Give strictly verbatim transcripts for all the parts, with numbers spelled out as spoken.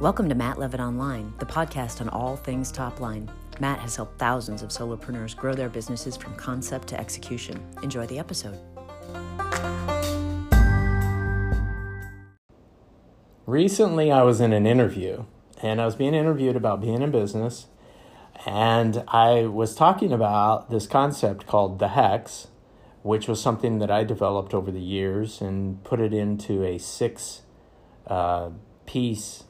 Welcome to Matt Levitt Online, the podcast on all things top line. Matt has helped thousands of solopreneurs grow their businesses from concept to execution. Enjoy the episode. Recently, I was in an interview, and I was being interviewed about being in business, and I was talking about this concept called the Hex, which was something that I developed over the years and put it into a six uh, piece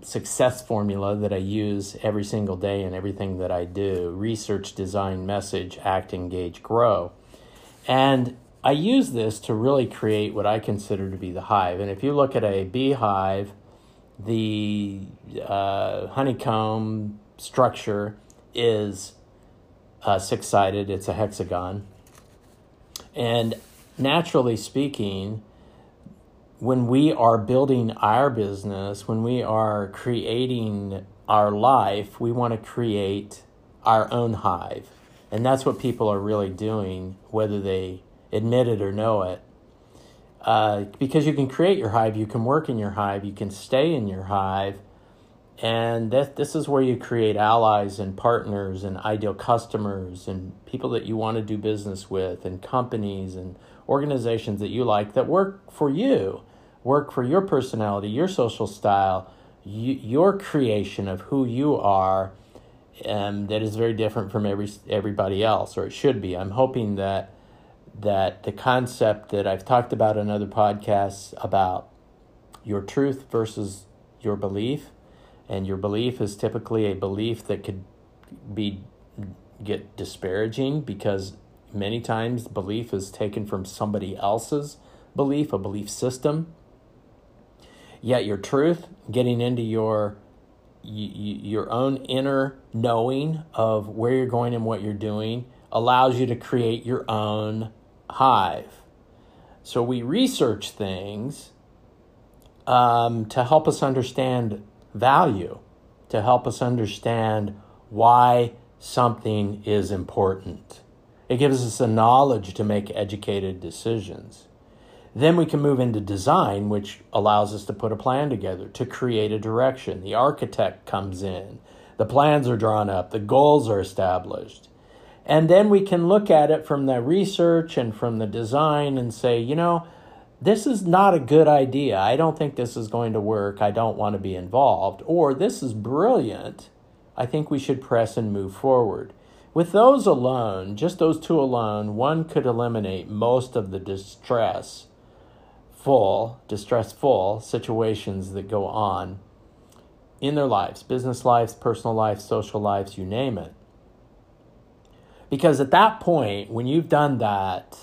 success formula that I use every single day in everything that I do: research, design, message, act, engage, grow. And I use this to really create what I consider to be the hive. And if you look at a beehive, the uh, honeycomb structure is uh, six-sided. It's a hexagon. And naturally speaking, when we are building our business, when we are creating our life, we want to create our own hive. And that's what people are really doing, whether they admit it or know it. Uh, because you can create your hive, you can work in your hive, you can stay in your hive. And that this is where you create allies and partners and ideal customers and people that you want to do business with, and companies and organizations that you like that work for you. Work for your personality, your social style, you, your creation of who you are, and that is very different from every everybody else, or it should be. I'm hoping that that the concept that I've talked about in other podcasts about your truth versus your belief, and your belief is typically a belief that could be get disparaging, because many times belief is taken from somebody else's belief, a belief system. Yet your truth, getting into your your own inner knowing of where you're going and what you're doing, allows you to create your own hive. So we research things um, to help us understand value, to help us understand why something is important. It gives us the knowledge to make educated decisions. Then we can move into design, which allows us to put a plan together, to create a direction. The architect comes in, the plans are drawn up, the goals are established. And then we can look at it from the research and from the design and say, you know, this is not a good idea. I don't think this is going to work. I don't want to be involved. Or this is brilliant. I think we should press and move forward. With those alone, just those two alone, one could eliminate most of the distressful, distressful situations that go on in their lives, business lives, personal lives, social lives, you name it. Because at that point, when you've done that,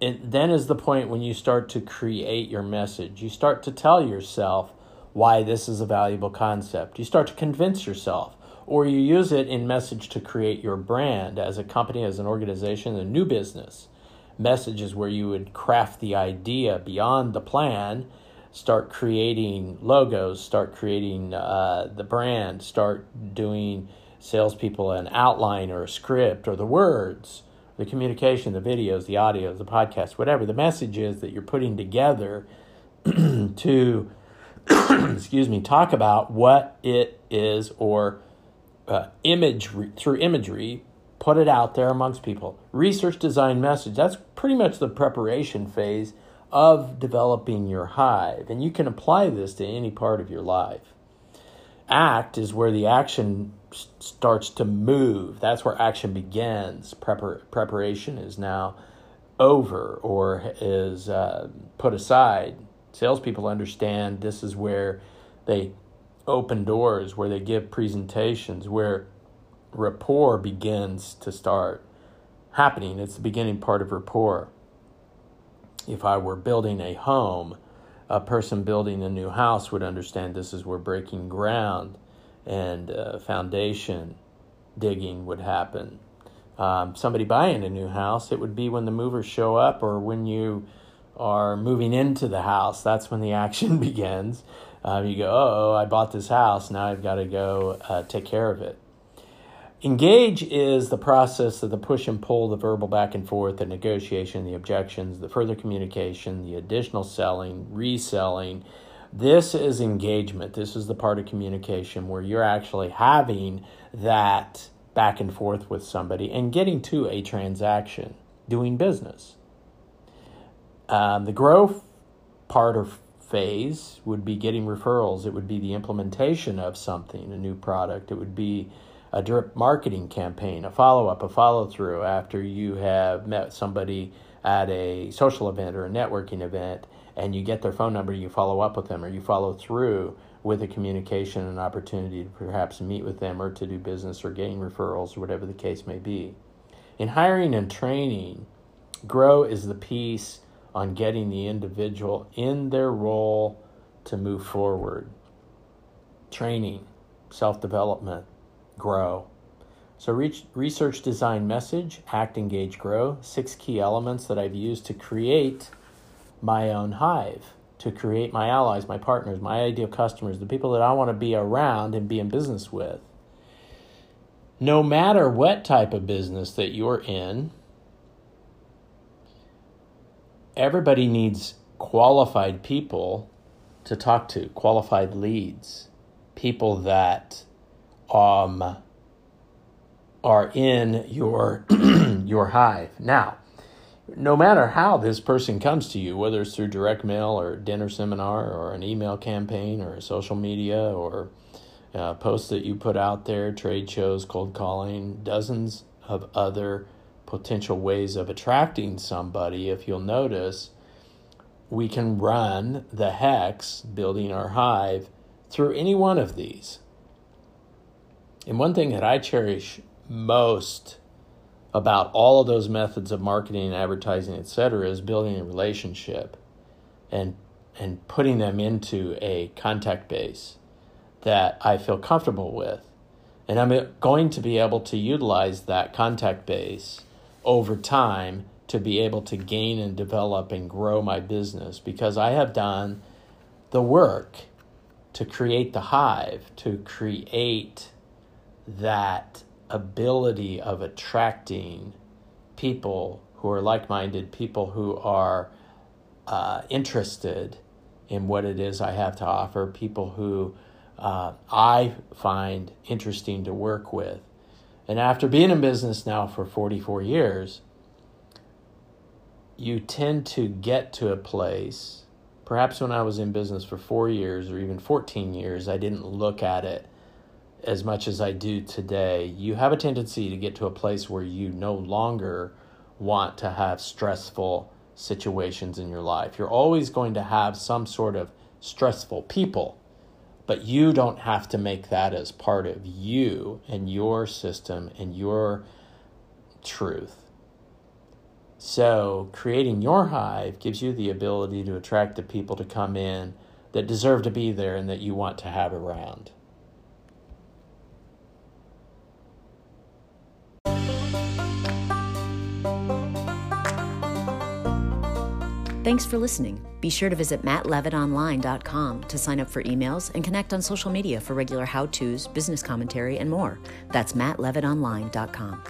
it then is the point when you start to create your message. You start to tell yourself why this is a valuable concept. You start to convince yourself. Or you use it in message to create your brand as a company, as an organization, a new business. Message is where you would craft the idea beyond the plan, start creating logos, start creating uh, the brand, start doing salespeople an outline or a script or the words, the communication, the videos, the audio, the podcast, whatever the message is that you're putting together to, excuse me, talk about what it is, or Uh, imagery, through imagery, put it out there amongst people. Research, design, message. That's pretty much the preparation phase of developing your hive. And you can apply this to any part of your life. Act is where the action s- starts to move. That's where action begins. Prepar- preparation is now over, or is uh, put aside. Salespeople understand this is where they open doors, where they give presentations, where rapport begins to start happening. It's the beginning part of rapport. If I were building a home, a person building a new house would understand this is where breaking ground and uh, foundation digging would happen. Um, somebody buying a new house, it would be when the movers show up, or when you are moving into the house. That's when the action begins. Um, you go, oh, I bought this house. Now I've got to go uh, take care of it. Engage is the process of the push and pull, the verbal back and forth, the negotiation, the objections, the further communication, the additional selling, reselling, This is engagement. This is the part of communication where you're actually having that back and forth with somebody and getting to a transaction, doing business. Um, the growth part of phase would be getting referrals. It would be the implementation of something, a new product. It would be a drip marketing campaign, a follow-up, a follow-through after you have met somebody at a social event or a networking event and you get their phone number, you follow up with them, or you follow through with a communication and an opportunity to perhaps meet with them or to do business or gain referrals or whatever the case may be. In hiring and training, grow is the piece on getting the individual in their role to move forward. Training, self-development, grow. So reach, research, design, message, act, engage, grow. Six key elements that I've used to create my own hive, to create my allies, my partners, my ideal customers, the people that I want to be around and be in business with. No matter what type of business that you're in, everybody needs qualified people to talk to, qualified leads, people that um, are in your your hive. Now, no matter how this person comes to you, whether it's through direct mail or dinner seminar or an email campaign or social media or uh, posts that you put out there, trade shows, cold calling, dozens of other potential ways of attracting somebody, if you'll notice, we can run the hex, building our hive, through any one of these. And one thing that I cherish most about all of those methods of marketing and advertising, et cetera, is building a relationship and and putting them into a contact base that I feel comfortable with. And I'm going to be able to utilize that contact base over time to be able to gain and develop and grow my business, because I have done the work to create the hive, to create that ability of attracting people who are like-minded, people who are uh, interested in what it is I have to offer, people who uh, I find interesting to work with. And after being in business now for forty-four years, you tend to get to a place, perhaps when I was in business for four years or even fourteen years, I didn't look at it as much as I do today. You have a tendency to get to a place where you no longer want to have stressful situations in your life. You're always going to have some sort of stressful people, but you don't have to make that as part of you and your system and your truth. So creating your hive gives you the ability to attract the people to come in that deserve to be there and that you want to have around. Thanks for listening. Be sure to visit matt levitt online dot com to sign up for emails and connect on social media for regular how-tos, business commentary, and more. That's matt levitt online dot com.